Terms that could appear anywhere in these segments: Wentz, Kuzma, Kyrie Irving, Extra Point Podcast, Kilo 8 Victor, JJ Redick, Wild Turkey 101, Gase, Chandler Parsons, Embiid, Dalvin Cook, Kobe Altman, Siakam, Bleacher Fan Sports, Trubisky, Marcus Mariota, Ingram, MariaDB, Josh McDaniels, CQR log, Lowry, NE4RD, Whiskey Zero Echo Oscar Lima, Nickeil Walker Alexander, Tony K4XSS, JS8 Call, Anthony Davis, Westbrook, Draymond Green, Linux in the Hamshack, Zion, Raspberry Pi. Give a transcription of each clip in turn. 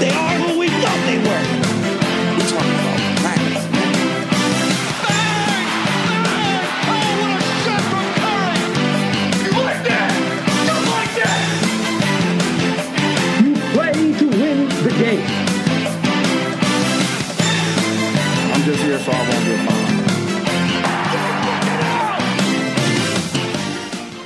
that they are who we thought they were. We're talking about Packers. Bang! Bang! Oh, what a shot from Curry! You like that? Just like that! You play to win the game. I'm just here so I won't get fined.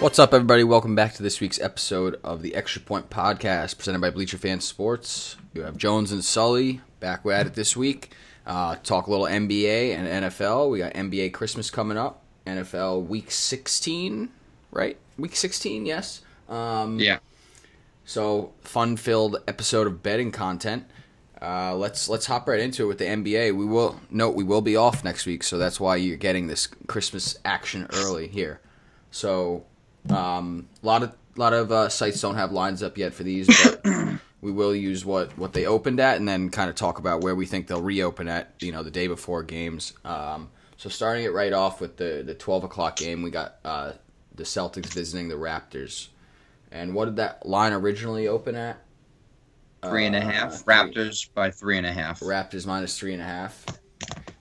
What's up, everybody? Welcome back to this week's episode of the Extra Point Podcast, presented by Bleacher Fan Sports. You have Jones and Sully back at it this week. Talk a little NBA and NFL. We got NBA Christmas coming up. NFL Week 16, right? Week 16, yes. Yeah. So fun-filled episode of betting content. Let's hop right into it with the NBA. We will be off next week, so that's why you're getting this Christmas action early here. So. A lot of sites don't have lines up yet for these, but we will use what they opened at and then kind of talk about where we think they'll reopen at, you know, the day before games. So starting it right off with the 12 o'clock game, we got the Celtics visiting the Raptors. And what did that line originally open at? 3.5. Raptors by 3.5. Raptors minus 3.5.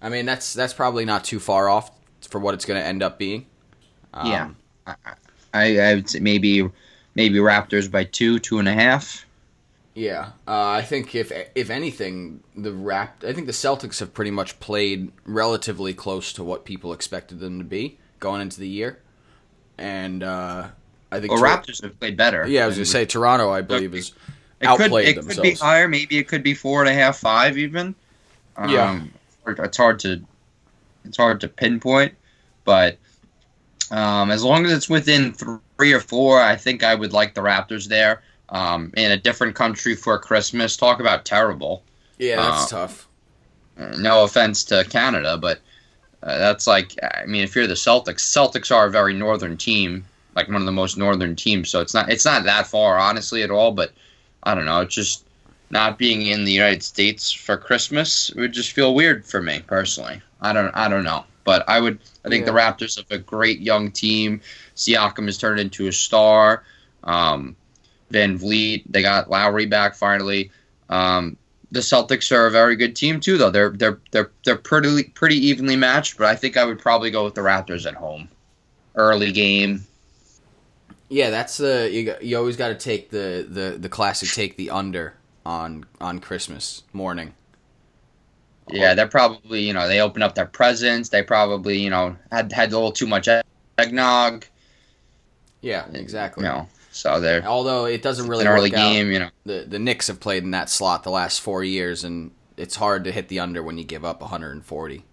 I mean, that's probably not too far off for what it's going to end up being. I would say maybe Raptors by 2.5. Yeah, I think if anything, I think the Celtics have pretty much played relatively close to what people expected them to be going into the year, and I think Raptors have played better. Yeah, I was going to say Toronto, I believe, is outplayed themselves. It could be higher. Maybe it could be 4.5, 5 even. Yeah, it's hard to pinpoint, but. As long as it's within 3 or 4, I think I would like the Raptors there. In a different country for Christmas, talk about terrible. Yeah, that's tough. No offense to Canada, but that's like, I mean, if you're the Celtics are a very northern team, like one of the most northern teams. So it's not that far, honestly, at all. But I don't know, it's just not being in the United States for Christmas, it would just feel weird for me personally. I don't know. But I think the Raptors have a great young team. Siakam has turned into a star. Van Vleet, they got Lowry back finally. The Celtics are a very good team too, though. They're pretty evenly matched. But I think I would probably go with the Raptors at home, early game. Yeah, that's you always got to take the classic, take the under on Christmas morning. Yeah, they're probably, you know, they opened up their presents. They probably, you know, had a little too much eggnog. Yeah, exactly. You know, so they're... Although it doesn't really work out. It's an early game, you know. The Knicks have played in that slot the last 4 years, and it's hard to hit the under when you give up 140.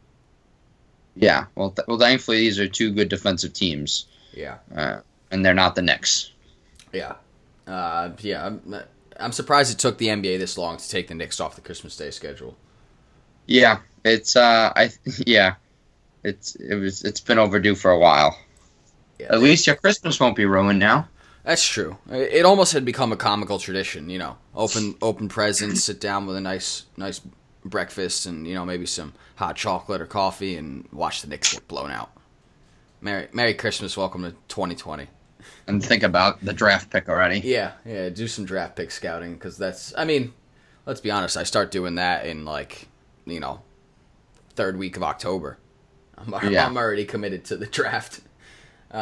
Yeah, well, thankfully these are two good defensive teams. Yeah. And they're not the Knicks. Yeah. I'm surprised it took the NBA this long to take the Knicks off the Christmas Day schedule. Yeah, it's been overdue for a while. Yeah, at least your Christmas won't be ruined now. That's true. It almost had become a comical tradition, you know. Open presents, sit down with a nice breakfast, and you know maybe some hot chocolate or coffee, and watch the Knicks get blown out. Merry Christmas, welcome to 2020. And think about the draft pick already. Yeah, do some draft pick scouting because that's. I mean, let's be honest. I start doing that in like. You know, third week of October. I'm already committed to the draft. So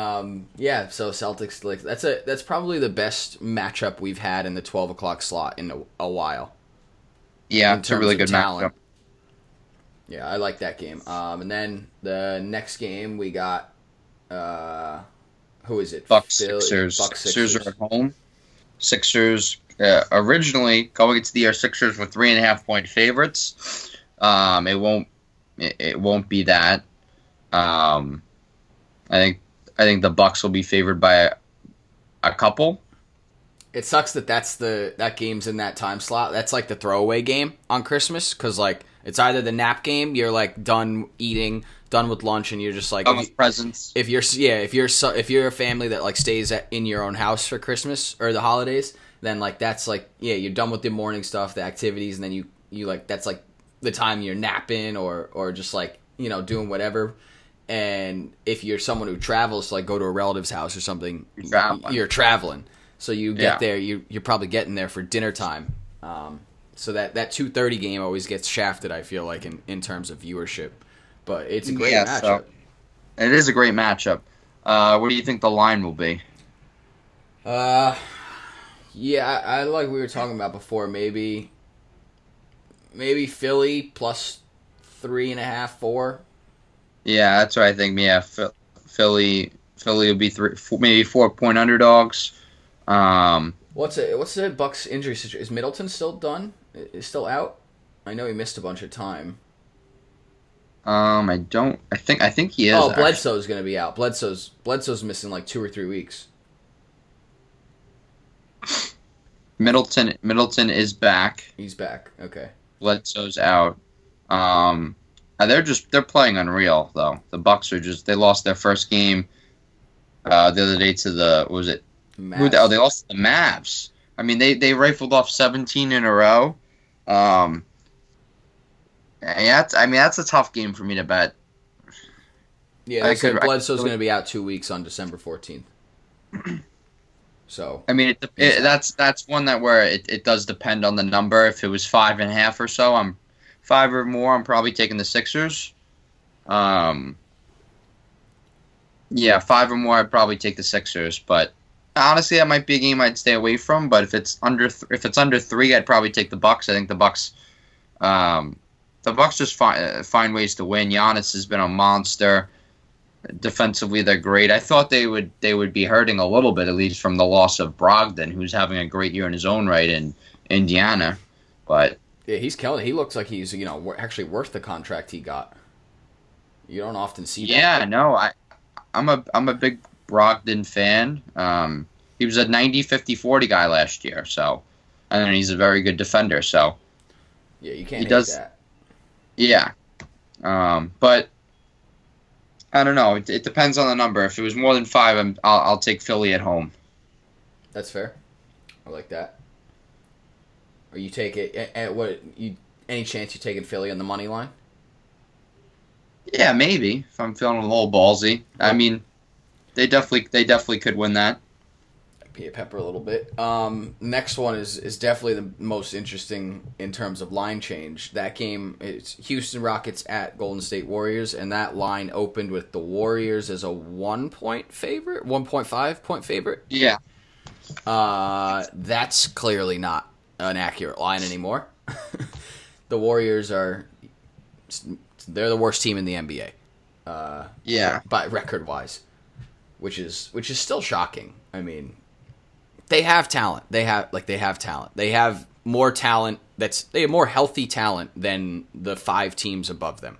Celtics, like, that's probably the best matchup we've had in the 12 o'clock slot in a while. Yeah, it's a really good matchup. Yeah, I like that game. And then the next game we got, who is it? Bucks-Sixers. Sixers are at home. Sixers, originally, going into the year, Sixers were 3.5-point favorites. It won't be that. I think the Bucks will be favored by a couple. It sucks that game's in that time slot. That's like the throwaway game on Christmas because like it's either the nap game, you're like done eating, done with lunch, and you're just like done with presents. If you're a family that like stays in your own house for Christmas or the holidays, then like that's like yeah, you're done with the morning stuff, the activities, and then you like that's like. The time you're napping or just like you know doing whatever, and if you're someone who travels to like go to a relative's house or something, you're traveling. So you get there, you're probably getting there for dinner time. So that 2:30 game always gets shafted, I feel like, in terms of viewership. But it's a great matchup. So it is a great matchup. What do you think the line will be? I like we were talking about before, maybe Philly plus 3.5, 4. Yeah, that's what I think. Yeah, Philly will be maybe 4-point underdogs. What's the Bucks injury situation? Is Middleton still done? Is still out? I know he missed a bunch of time. I think he is. Oh, Bledsoe's going to be out. Bledsoe's missing like 2 or 3 weeks. Middleton is back. He's back. Okay. Bledsoe's out. They're playing unreal though. The Bucks are they lost their first game the other day to they lost to the Mavs. I mean, they rifled off 17 in a row. That's a tough game for me to bet. Yeah, Bledsoe's going to be out 2 weeks on December 14th. So I mean, that's one that where it does depend on the number. If it was 5.5 or so, I'm 5 or more, I'm probably taking the Sixers. Yeah, 5 or more, I'd probably take the Sixers. But honestly, that might be a game I'd stay away from. But if it's under 3, I'd probably take the Bucks. I think the Bucks. The Bucks just find ways to win. Giannis has been a monster. Defensively, they're great. I thought they would be hurting a little bit, at least from the loss of Brogdon, who's having a great year in his own right in Indiana. But yeah, he's killing it. He looks like he's actually worth the contract he got. You don't often see that. Yeah, no, I'm a big Brogdon fan. He was a 90-50-40 guy last year, so, and he's a very good defender. So yeah, you can't. He does that. Yeah, but. I don't know. It depends on the number. If it was more than 5, I'll take Philly at home. That's fair. I like that. Or you take it at what? Any chance you taking Philly on the money line? Yeah, maybe. If I'm feeling a little ballsy, yeah. I mean, they definitely could win that. Pea pepper a little bit. Next one is definitely the most interesting in terms of line change. That game is Houston Rockets at Golden State Warriors, and that line opened with the Warriors as a 1-point favorite, 1.5-point favorite. Yeah. That's clearly not an accurate line anymore. The Warriors they're the worst team in the NBA. Yeah. By record-wise, which is still shocking. I mean. They have talent. They have more talent. They have more healthy talent than the 5 teams above them,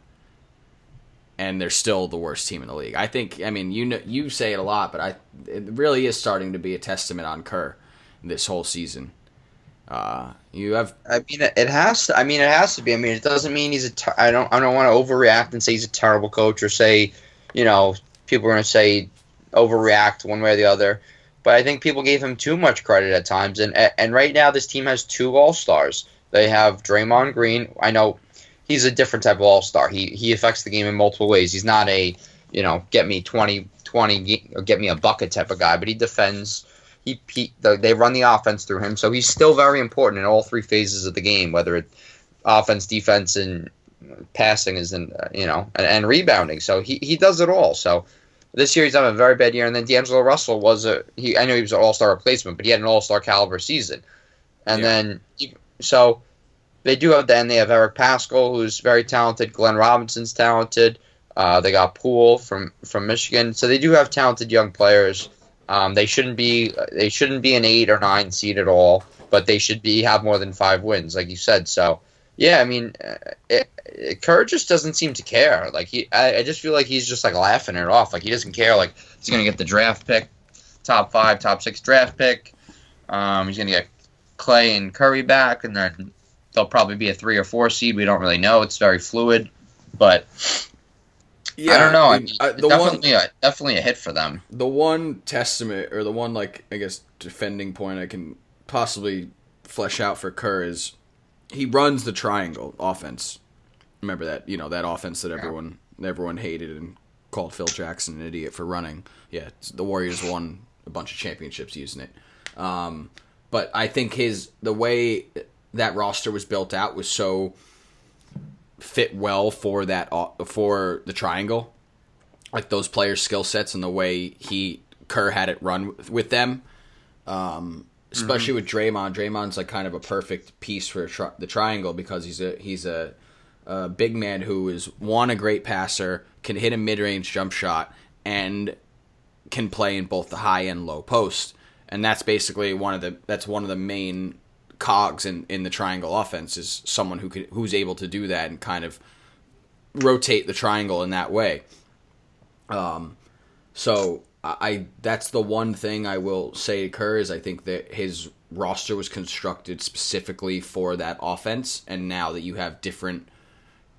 and they're still the worst team in the league. I think. I mean, you say it a lot, but it really is starting to be a testament on Kerr this whole season. You have. I mean, it has to. I mean, it has to be. I mean, it doesn't mean he's a. I don't want to overreact and say he's a terrible coach or say, people are going to say overreact one way or the other. But I think people gave him too much credit at times. And right now this team has 2 All-Stars. They have Draymond Green. I know he's a different type of All-Star. He affects the game in multiple ways. He's not a, get me 20 or get me a bucket type of guy. But he defends. They run the offense through him. So he's still very important in all 3 phases of the game, whether it's offense, defense, and passing is in, and rebounding. So he does it all. So. This year he's having a very bad year, and then D'Angelo Russell I know he was an all-star replacement, but he had an all-star caliber season. And then, so they do have then they have Eric Paschal, who's very talented. Glenn Robinson's talented. They got Poole from Michigan, so they do have talented young players. They shouldn't be an 8 or 9 seed at all, but they should have more than 5 wins, like you said. So yeah, I mean, Kerr just doesn't seem to care. Like I just feel like he's just like laughing it off. Like he doesn't care. Like he's gonna get the draft pick, top 5, top 6 draft pick. He's gonna get Clay and Curry back, and then they'll probably be a 3 or 4 seed. We don't really know. It's very fluid, but yeah, I don't know. Definitely a hit for them. The one testament, or the one defending point I can possibly flesh out for Kerr is. He runs the triangle offense. Remember that, that offense that everyone hated and called Phil Jackson an idiot for running. Yeah, the Warriors won a bunch of championships using it. But I think the way that roster was built out was so fit well for the triangle, like those players' skill sets and the way Kerr had it run with them. Especially with Draymond. Draymond's like kind of a perfect piece for the triangle because he's a big man who is, one, a great passer, can hit a mid-range jump shot, and can play in both the high and low post. And that's basically one of the main cogs in the triangle offense, is someone who's able to do that and kind of rotate the triangle in that way. So that's the one thing I will say to Kerr, is I think that his roster was constructed specifically for that offense, and now that you have different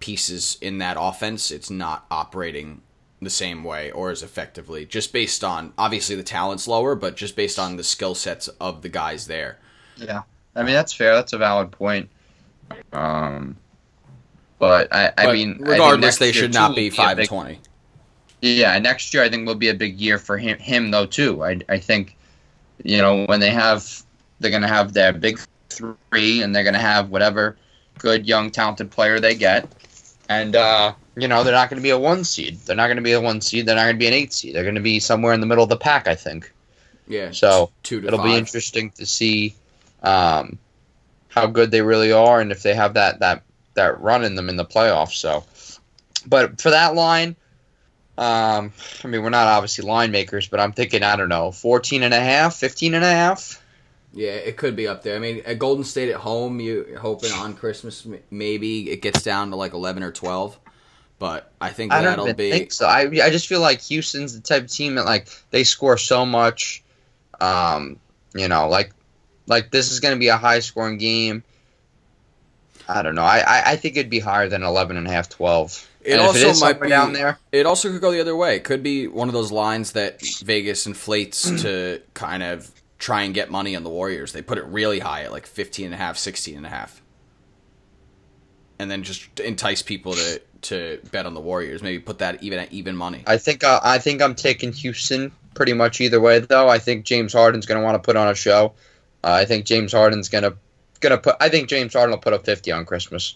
pieces in that offense, it's not operating the same way or as effectively, just based on, obviously the talent's lower, but just based on the skill sets of the guys there. Yeah. I mean, that's fair. That's a valid point. Regardless, they should not be 5-20. Yeah, next year I think will be a big year for him though too. I think, you know, when they're going to have their big three, and they're going to have whatever good young talented player they get, and you know, they're not going to be a 1 seed. They're not going to be a 1 seed. They're not going to be an 8 seed. They're going to be somewhere in the middle of the pack, I think. Yeah. So 2 to 5. It'll be interesting to see how good they really are, and if they have that run in them in the playoffs. So, but for that line. I mean, we're not obviously line makers, but I'm thinking, I don't know, 14.5, 15.5? Yeah, it could be up there. I mean, at Golden State at home, you're hoping on Christmas, maybe it gets down to like 11 or 12. But I think think so. I just feel like Houston's the type of team that, like, they score so much. You know, like this is going to be a high-scoring game. I don't know. I think it'd be higher than 11.5, 12. It also could go the other way. It could be one of those lines that Vegas inflates to kind of try and get money on the Warriors. They put it really high at like 15.5, 16.5. And then just entice people to bet on the Warriors. Maybe put that even at even money. I think I'm taking Houston pretty much either way, though. I think James Harden's going to want to put on a show. I think James Harden's going to put. I think James Harden will put up 50 on Christmas.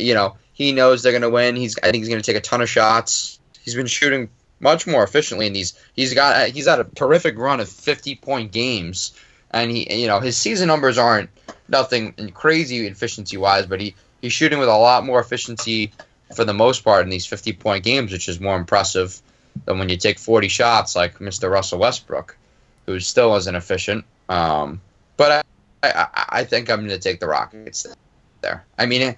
You know, he knows they're going to win. I think he's going to take a ton of shots. He's been shooting much more efficiently in these. He's had a terrific run of 50-point games, and he, you know, his season numbers aren't nothing crazy efficiency-wise, but he's shooting with a lot more efficiency for the most part in these 50-point games, which is more impressive than when you take 40 shots like Mr. Russell Westbrook, who still isn't efficient. But I think I'm going to take the Rockets there. I mean.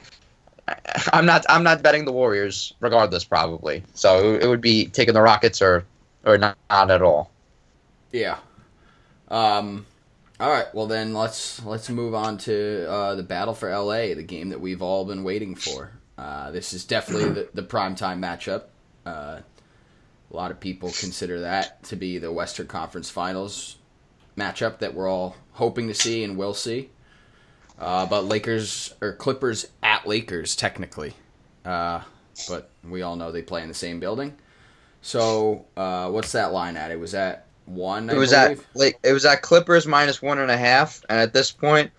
I'm not betting the Warriors, regardless, probably. So it would be taking the Rockets or not at all. Yeah. All right. Well, then let's move on to the battle for LA, the game that we've all been waiting for. This is definitely the primetime matchup. A lot of people consider that to be the Western Conference Finals matchup that we're all hoping to see and will see. But Lakers or Clippers at Lakers, technically. But we all know they play in the same building. So what's that line at? It was at 1. It was at Clippers minus 1.5. And at this point,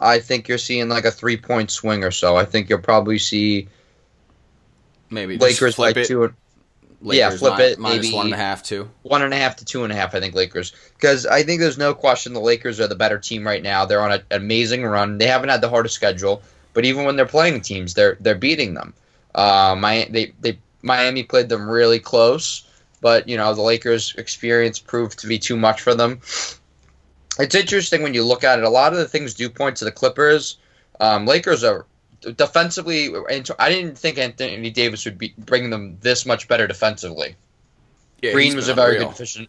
I think you're seeing like a 3-point swing or so. I think you'll probably see maybe Lakers flip like it. 2. Lakers yeah, flip it. Minus maybe 1.5, 2. 1.5 to 2.5, I think, Lakers. Because I think there's no question the Lakers are the better team right now. They're on an amazing run. They haven't had the hardest schedule. But even when they're playing teams, they're beating them. Miami played them really close. But, you know, the Lakers' experience proved to be too much for them. It's interesting when you look at it. A lot of the things do point to the Clippers. Lakers are... Defensively, I didn't think Anthony Davis would be bringing them this much better defensively. Yeah, Green was a very good efficient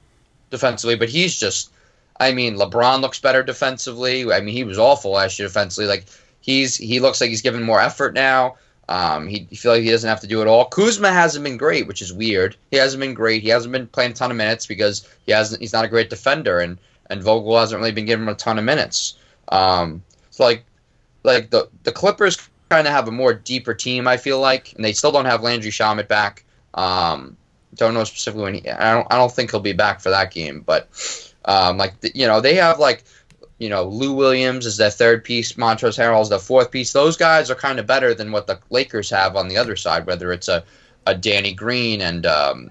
defensively, but he's just... I mean, LeBron looks better defensively. I mean, he was awful last year defensively. Like he looks like he's given more effort now. He feels like he doesn't have to do it all. Kuzma hasn't been great, which is weird. He hasn't been great. He hasn't been playing a ton of minutes because he's not a great defender, and Vogel hasn't really been giving him a ton of minutes. So like the Clippers... trying to have a more deeper team, I feel like, and they still don't have Landry Shamet back. Don't know specifically when I don't think he'll be back for that game, but like you know, they have like you know, Lou Williams is their third piece, Montrezl Harrell is their fourth piece. Those guys are kind of better than what the Lakers have on the other side, whether it's a Danny Green and a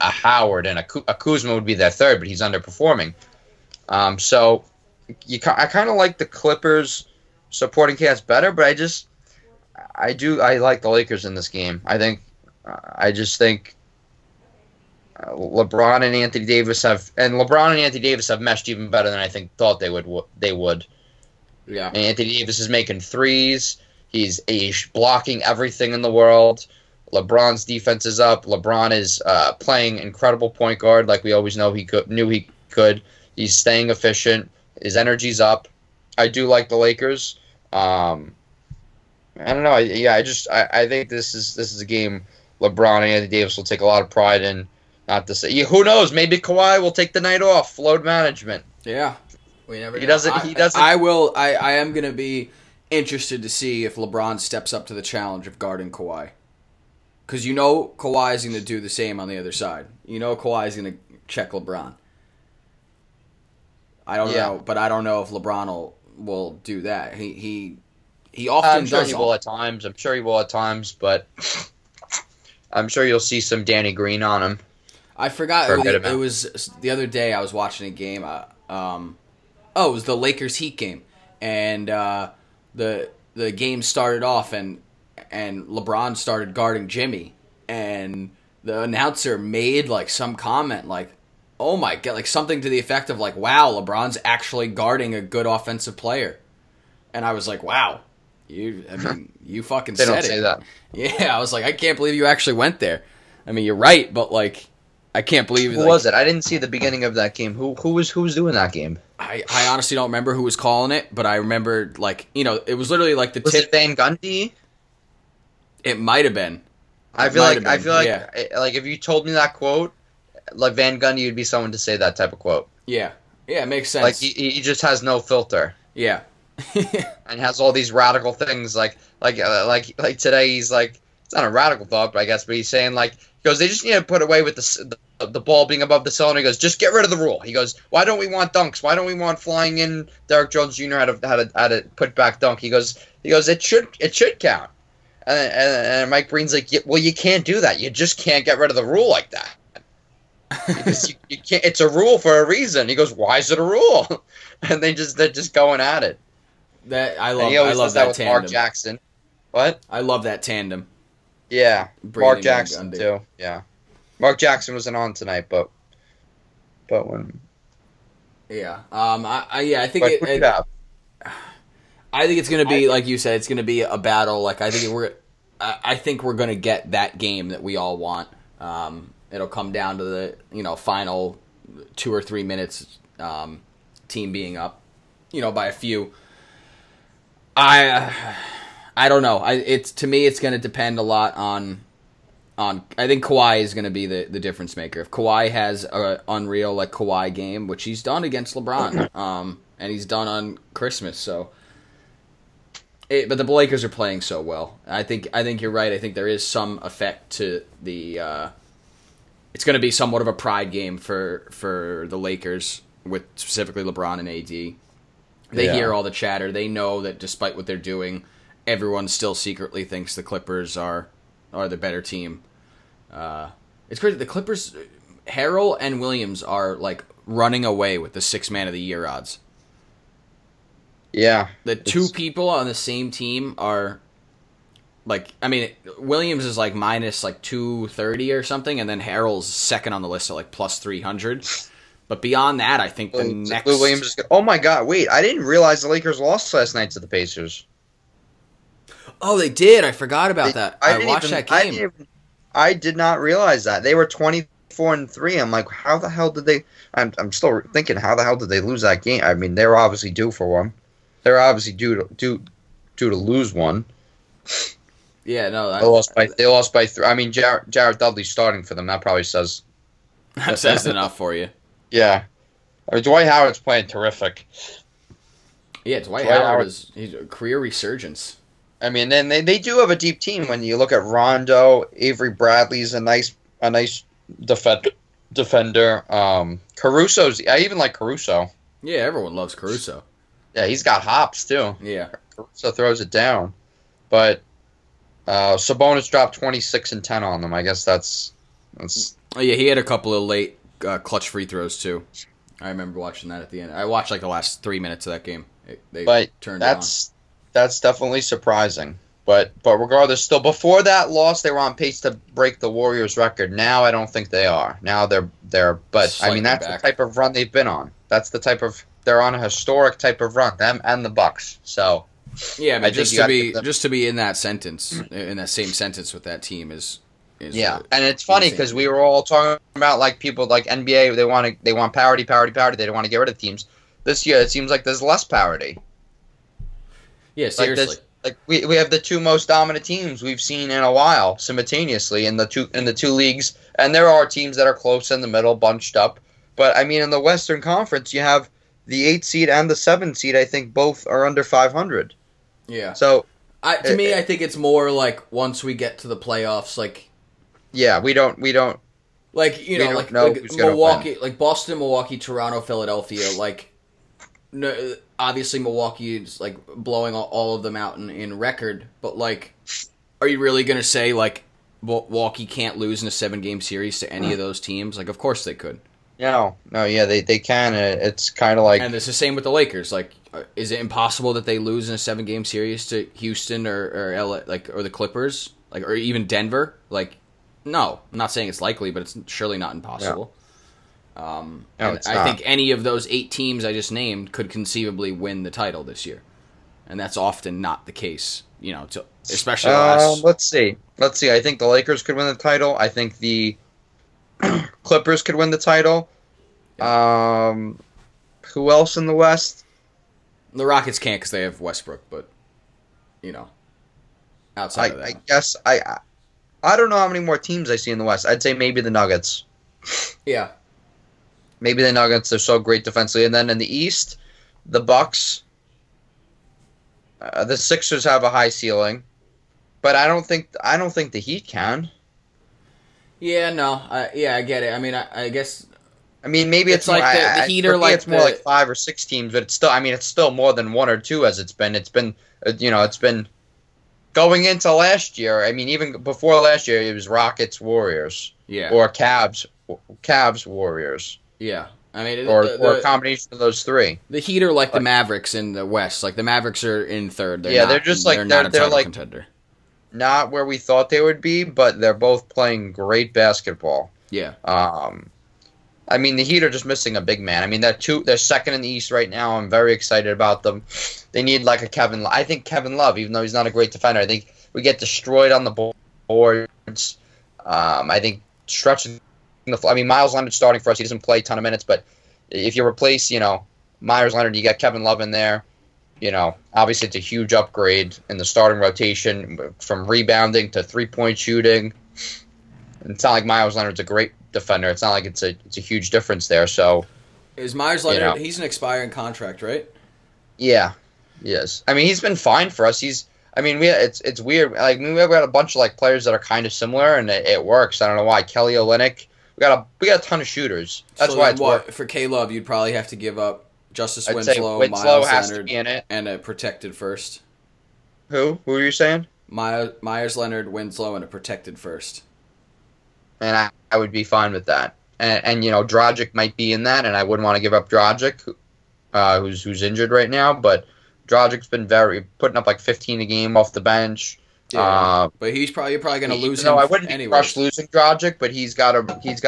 Howard, and a Kuzma would be their third, but he's underperforming. So I kind of like the Clippers supporting cast better, but I like the Lakers in this game. I just think LeBron and Anthony Davis have meshed even better than I thought they would. Yeah. And Anthony Davis is making threes. He's blocking everything in the world. LeBron's defense is up. LeBron is playing incredible point guard, like we always know he could. He's staying efficient. His energy's up. I do like the Lakers. I don't know. I think this is a game LeBron and Anthony Davis will take a lot of pride in. Not to say, who knows? Maybe Kawhi will take the night off. Load management. Yeah, we never. He doesn't. I will. I am going to be interested to see if LeBron steps up to the challenge of guarding Kawhi, because you know Kawhi is going to do the same on the other side. You know Kawhi is going to check LeBron. I don't know, but I don't know if LeBron will do that. He often does. I'm sure he will at times, but I'm sure you'll see some Danny Green on him. I forgot. It was the other day I was watching a game. It was the Lakers Heat game, and the game started off, and LeBron started guarding Jimmy, and the announcer made like some comment like, "Oh my God," like something to the effect of like, "Wow, LeBron's actually guarding a good offensive player," and I was like, "Wow." You fucking said it. They don't say that. Yeah, I was like, I can't believe you actually went there. I mean, you're right, but like, I can't believe. Who was it? I didn't see the beginning of that game. Who was doing that game? I honestly don't remember who was calling it, but I remember like it was literally like the tip. Was it Van Gundy? It might have been. I feel like if you told me that quote, like Van Gundy would be someone to say that type of quote. Yeah, yeah, it makes sense. Like he just has no filter. Yeah. And has all these radical things like today he's like, it's not a radical thought, but I guess, but he's saying like, he goes, they just need to put away with the ball being above the cylinder. He goes, just get rid of the rule. He goes, why don't we want dunks? Why don't we want flying in? Derek Jones Jr. had a put back dunk. He goes, it should count. And Mike Breen's like, well, you can't do that. You just can't get rid of the rule like that. Because you can't. It's a rule for a reason. He goes, why is it a rule? And they're just going at it. I love that tandem. Mark Jackson. What? I love that tandem. Yeah, Mark Jackson too. Yeah, Mark Jackson wasn't on tonight, but when. Yeah. I think it's gonna be like you said. It's gonna be a battle. Like I think we're gonna get that game that we all want. It'll come down to the final 2 or 3 minutes. Team being up, by a few. I don't know. It's going to depend a lot on. I think Kawhi is going to be the difference maker. If Kawhi has a unreal Kawhi game, which he's done against LeBron, and he's done on Christmas. But the Lakers are playing so well. I think you're right. I think there is some effect to the. It's going to be somewhat of a pride game for the Lakers with specifically LeBron and AD. They hear all the chatter. They know that despite what they're doing, everyone still secretly thinks the Clippers are the better team. It's crazy. The Clippers, Harrell and Williams are running away with the 6th man of the year odds. Yeah. The two people on the same team are Williams is minus -230 or something, and then Harrell's second on the list at +300. But beyond that, I think next... Lou Williams is good. Oh, my God, wait. I didn't realize the Lakers lost last night to the Pacers. Oh, they did. I forgot about that. I watched that game. I did not realize that. They were 24-3. I'm like, how the hell did they... I'm still thinking, how the hell did they lose that game? I mean, they were obviously due for one. They're obviously due to lose one. Yeah, no. They lost by 3. I mean, Jarrett Dudley's starting for them. That probably says... That says enough for you. Yeah. I mean, Dwight Howard's playing terrific. Yeah, Dwight Howard he's a career resurgence. I mean, then they do have a deep team when you look at Rondo. Avery Bradley's a nice defender. Caruso's I even like Caruso. Yeah, everyone loves Caruso. Yeah, he's got hops, too. Yeah. Caruso throws it down. But Sabonis dropped 26 and 10 on them. I guess that's... Oh, yeah, he had a couple of late clutch free throws, too. I remember watching that at the end. I watched, like, the last 3 minutes of that game. That's definitely surprising. But regardless, still, before that loss, they were on pace to break the Warriors' record. Now I don't think they are. Now they're but, slightly I mean, that's back. The type of run they've been on. That's the type of... They're on a historic type of run, them and the Bucks. So, yeah, I mean, just to be in that sentence, in that same sentence with that team is yeah. And it's funny because we were all talking about like people like NBA, they want parity. They don't want to get rid of teams. This year, it seems like there's less parity. Yeah, seriously. Like we have the two most dominant teams we've seen in a while simultaneously in the two leagues, and there are teams that are close in the middle, bunched up. But I mean, in the Western Conference, you have the 8 seed and the 7 seed, I think, both are under 500. Yeah. So, I think it's more like once we get to the playoffs, like. Yeah, we don't. Like you know, like Milwaukee, like Boston, Milwaukee, Toronto, Philadelphia, like. No, obviously Milwaukee's like blowing all of them out in record, but like, are you really gonna say like Milwaukee can't lose in a 7-game series to any of those teams? Like, of course they could. No, they can. It's kind of like... And it's the same with the Lakers. Like, is it impossible that they lose in a 7-game series to Houston or LA, like, or the Clippers? Like, or even Denver? Like, no. I'm not saying it's likely, but it's surely not impossible. Yeah. I think any of those 8 teams I just named could conceivably win the title this year. And that's often not the case, you know, especially last... Let's see. I think the Lakers could win the title. I think the Clippers could win the title. Who else in the West? The Rockets can't because they have Westbrook, but you know, outside of that, I guess I don't know how many more teams I see in the West. I'd say maybe the Nuggets. Yeah, maybe the Nuggets. They're so great defensively, and then in the East, the Bucks, the Sixers have a high ceiling, but I don't think the Heat can. Yeah, no. Yeah, I get it. I mean, I guess... I mean, maybe it's like the Heat are like... It's more like 5 or 6 teams, but it's still... I mean, it's still more than 1 or 2 as it's been. It's been, you know, it's been... Going into last year, I mean, even before last year, it was Rockets, Warriors. Yeah. Or Cavs, Warriors. Yeah. I mean... Or a combination of those 3. The Heat are like the Mavericks in the West. Like, the Mavericks are in 3rd. They're just like... They're not a contender. Not where we thought they would be, but they're both playing great basketball. Yeah. I mean, the Heat are just missing a big man. I mean, they're second in the East right now. I'm very excited about them. They need like a Kevin Love. I think Kevin Love, even though he's not a great defender, I think we get destroyed on the boards. I think stretching the floor. I mean, Myles Leonard starting for us. He doesn't play a ton of minutes, but if you replace, you know, Myles Leonard, you got Kevin Love in there. You know, obviously it's a huge upgrade in the starting rotation from rebounding to three-point shooting. It's not like Myles Leonard's a great defender. It's not like it's a huge difference there. So, is Myles Leonard? You know, he's an expiring contract, right? Yeah, yes. I mean, he's been fine for us. It's weird. Like we've got a bunch of like players that are kind of similar, and it works. I don't know why. Kelly Olynyk. We got a ton of shooters. That's so why it's worked. For K-Love, you'd probably have to give up Justice Winslow, Myles Leonard, and a protected first. Who are you saying? Myles Leonard, Winslow, and a protected first. And I would be fine with that. And you know, Drogic might be in that, and I wouldn't want to give up Drogic, who's injured right now. But Drogic's been putting up like 15 a game off the bench. Yeah, but he's probably going to lose him. No, I wouldn't rush losing Drogic, but he's got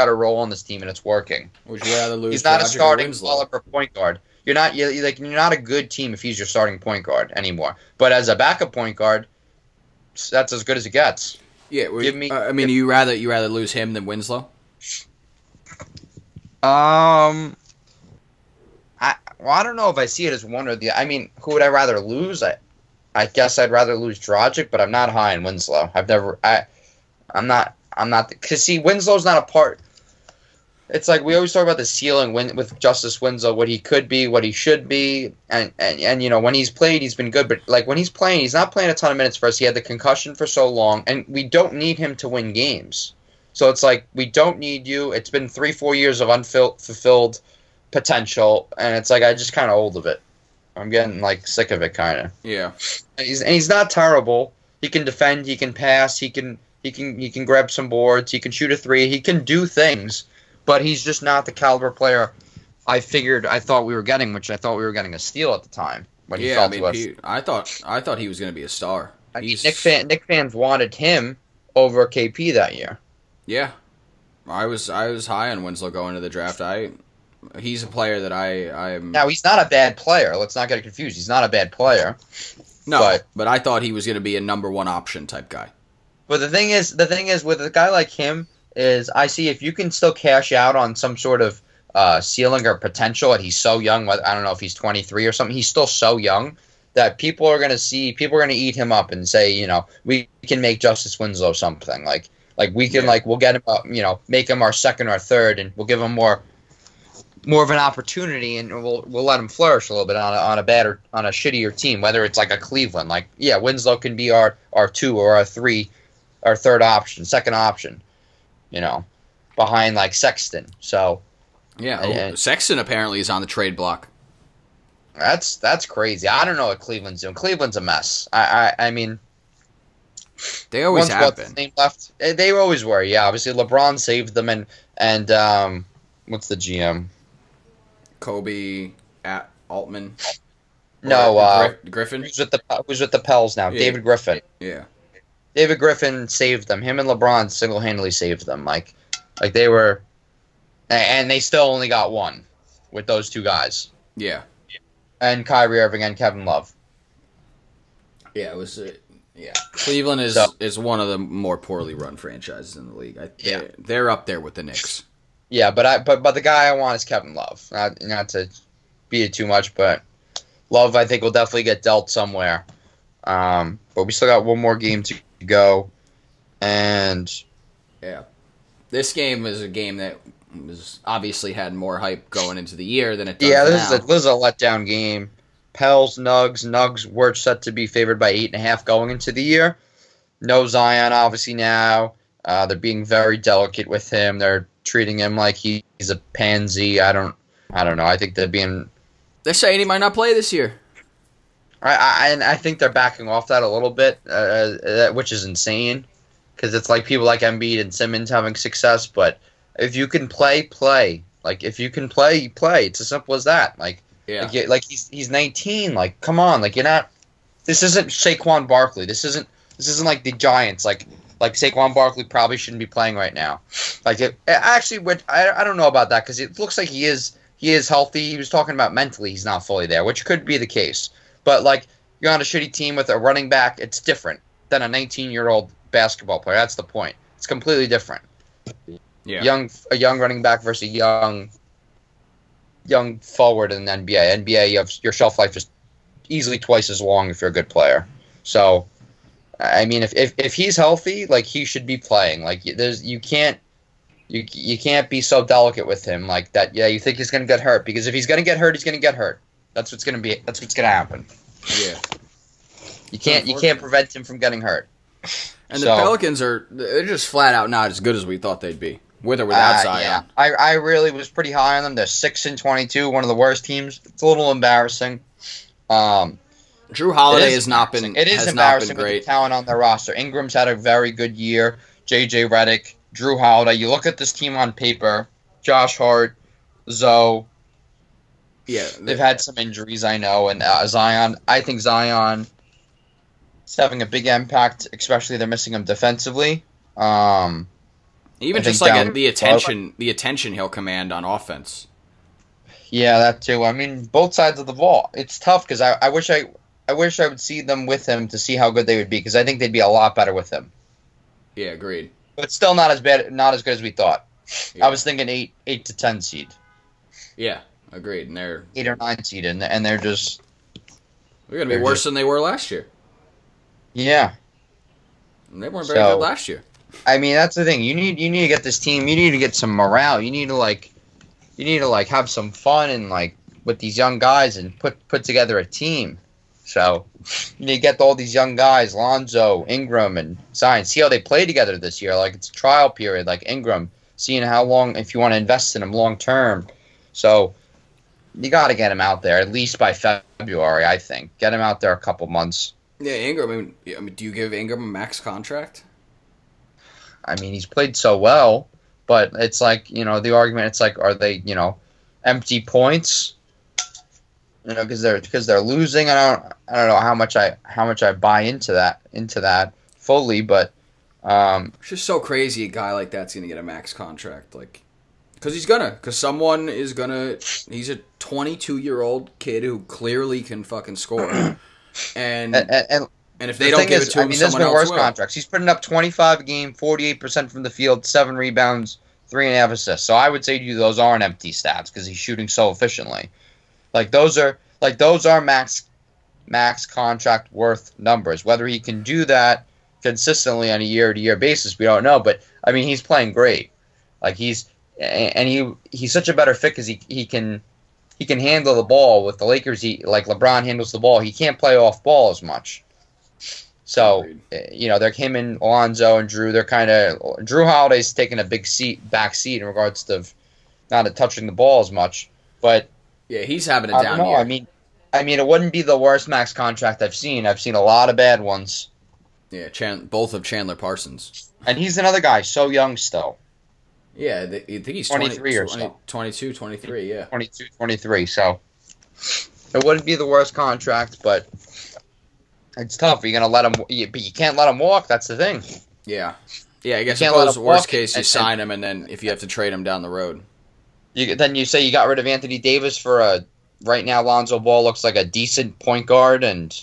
a role on this team, and it's working. Would you rather lose? He's not Drogic a starting caliber point guard. You're not a good team if he's your starting point guard anymore. But as a backup point guard, that's as good as it gets. Yeah, you rather lose him than Winslow? I don't know if I see it as one or the. I mean, who would I rather lose? I guess I'd rather lose Drogic, but I'm not high in Winslow. I'm not because see Winslow's not a part. It's like we always talk about the ceiling with Justice Winslow, what he could be, what he should be, and you know when he's played, he's been good. But like when he's playing, he's not playing a ton of minutes for us. He had the concussion for so long, and we don't need him to win games. So it's like we don't need you. It's been 3-4 years of unfulfilled potential, and it's like I just kind of old of it. I'm getting like sick of it, kind of. Yeah. He's not terrible. He can defend. He can pass. He can grab some boards. He can shoot a three. He can do things, but he's just not the caliber player I thought we were getting, which I thought we were getting a steal at the time. When he fell to us. I thought he was going to be a star. I mean, Knicks fans wanted him over KP that year. Yeah, I was high on Winslow going into the draft. He's a player that I'm. Now he's not a bad player. Let's not get confused. He's not a bad player. No, but I thought he was going to be a number one option type guy. But the thing is, with a guy like him, is I see if you can still cash out on some sort of ceiling or potential, and he's so young. I don't know if he's 23 or something. He's still so young that people are going to eat him up and say, you know, we can make Justice Winslow something like we can we'll get him up, you know, make him our second or third, and we'll give him more of an opportunity, and we'll let him flourish a little bit on a shittier team, whether it's like a Cleveland. Like, yeah, Winslow can be our two or our three, our third option, second option, you know, behind like Sexton. So yeah, Sexton apparently is on the trade block. That's crazy. I don't know what Cleveland's doing. Cleveland's a mess. I mean, they always have been. They always were. Yeah, obviously LeBron saved them, and what's the GM? Kobe at Altman. No, Griffin. Who's with the Pels now? Yeah. David Griffin. Yeah, David Griffin saved them. Him and LeBron single-handedly saved them. Like they were, and they still only got one with those two guys. Yeah. And Kyrie Irving and Kevin Love. Yeah, it was. Cleveland is one of the more poorly run franchises in the league. They're up there with the Knicks. Yeah, but the guy I want is Kevin Love. Not to beat it too much, but Love I think will definitely get dealt somewhere. But we still got one more game to go, and yeah, this game is a game that was obviously had more hype going into the year than it does now. Yeah, this is a letdown game. Pels, Nugs were set to be favored by 8.5 going into the year. No Zion, obviously, now. They're being very delicate with him. They're treating him like he's a pansy. I don't know. I think they're being... They're saying he might not play this year. I think they're backing off that a little bit, which is insane, because it's like people like Embiid and Simmons having success, but... If you can play. Like, if you can play. It's as simple as that. He's 19. Like, come on. Like, you're not. This isn't Saquon Barkley. This isn't like the Giants. Like Saquon Barkley probably shouldn't be playing right now. Like, I don't know about that, because it looks like he is healthy. He was talking about mentally he's not fully there, which could be the case. But like, you're on a shitty team with a running back. It's different than a 19-year-old basketball player. That's the point. It's completely different. Yeah. A young running back versus a young forward in the NBA. NBA, your shelf life is easily twice as long if you're a good player. So, I mean, if he's healthy, like, he should be playing. Like, you can't be so delicate with him like that. Yeah, you think he's gonna get hurt, because if he's gonna get hurt, he's gonna get hurt. That's what's gonna happen. Yeah, you can't prevent him from getting hurt. And the Pelicans they're just flat out not as good as we thought they'd be, with or without Zion. Yeah. I really was pretty high on them. They're 6-22, one of the worst teams. It's a little embarrassing. Drew Holiday has not been great. With the talent on their roster. Ingram's had a very good year. JJ Redick, Drew Holiday. You look at this team on paper. Josh Hart, Zoe. Yeah, they've had some injuries, I know, and Zion. I think Zion. It's having a big impact, especially they're missing him defensively. Even just like the attention he'll command on offense. Yeah, that too. I mean, both sides of the ball. It's tough, because I wish I would see them with him to see how good they would be, because I think they'd be a lot better with him. Yeah, agreed. But still not as good as we thought. Yeah. I was thinking 8 to 10 seed. Yeah, agreed. And they're 8 or 9 seed, and they're just they're gonna be worse than they were last year. Yeah. They weren't very good last year. I mean, that's the thing. You need to get this team. You need to get some morale. You need to have some fun and with these young guys, and put together a team. So you need to get all these young guys, Lonzo, Ingram, and Zion. See how they play together this year. Like, it's a trial period. Like Ingram, seeing how long, if you want to invest in him long term. So you got to get him out there at least by February. February, I think. Get him out there a couple months. Yeah, Ingram. I mean, do you give Ingram a max contract? I mean, he's played so well, but it's like, you know, the argument, it's like, are they, you know, empty points? You know, because they're losing. I don't know how much I buy into that fully, but it's just so crazy a guy like that's gonna get a max contract, like, because someone is gonna. He's a 22-year-old kid who clearly can fucking score, and if they don't give it to him, someone else will. There's been worse contracts. He's putting up 25 a game, 48% from the field, 7 rebounds, 3.5 assists. So I would say to you, those aren't empty stats because he's shooting so efficiently. Like, those are max contract worth numbers. Whether he can do that consistently on a year-to-year basis, we don't know. But, I mean, he's playing great. Like, he's such a better fit because he can handle the ball. With the Lakers, LeBron handles the ball. He can't play off ball as much. So, you know, they're him and Lonzo and Drew. They're kind of – Drew Holiday's taking a back seat in regards to not touching the ball as much, but – yeah, he's having it down here. I mean, it wouldn't be the worst max contract I've seen. I've seen a lot of bad ones. Yeah, both of Chandler Parsons. And he's another guy, so young still. Yeah, I think he's 23 or so. 22, 23, yeah. 22, 23, so it wouldn't be the worst contract, but it's tough. You're going to let him – but you can't let him walk, that's the thing. Yeah. Yeah, I guess suppose worst case, you sign him, and then if you have to trade him down the road. Then you say you got rid of Anthony Davis for a right now. Lonzo Ball looks like a decent point guard, and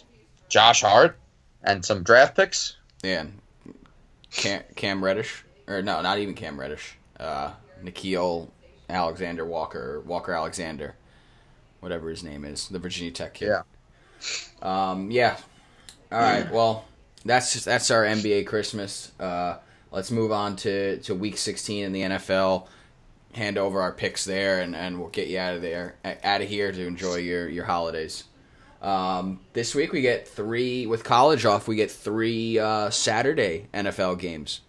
Josh Hart, and some draft picks. Yeah, Cam Reddish, or no, not even Cam Reddish. Nickeil Walker Alexander, whatever his name is, the Virginia Tech kid. Yeah. Yeah. All right. Well, that's our NBA Christmas. Let's move on to Week 16 in the NFL. Hand over our picks there, and we'll get you out of here to enjoy your holidays. This week we get three, with college off, we get three Saturday NFL games.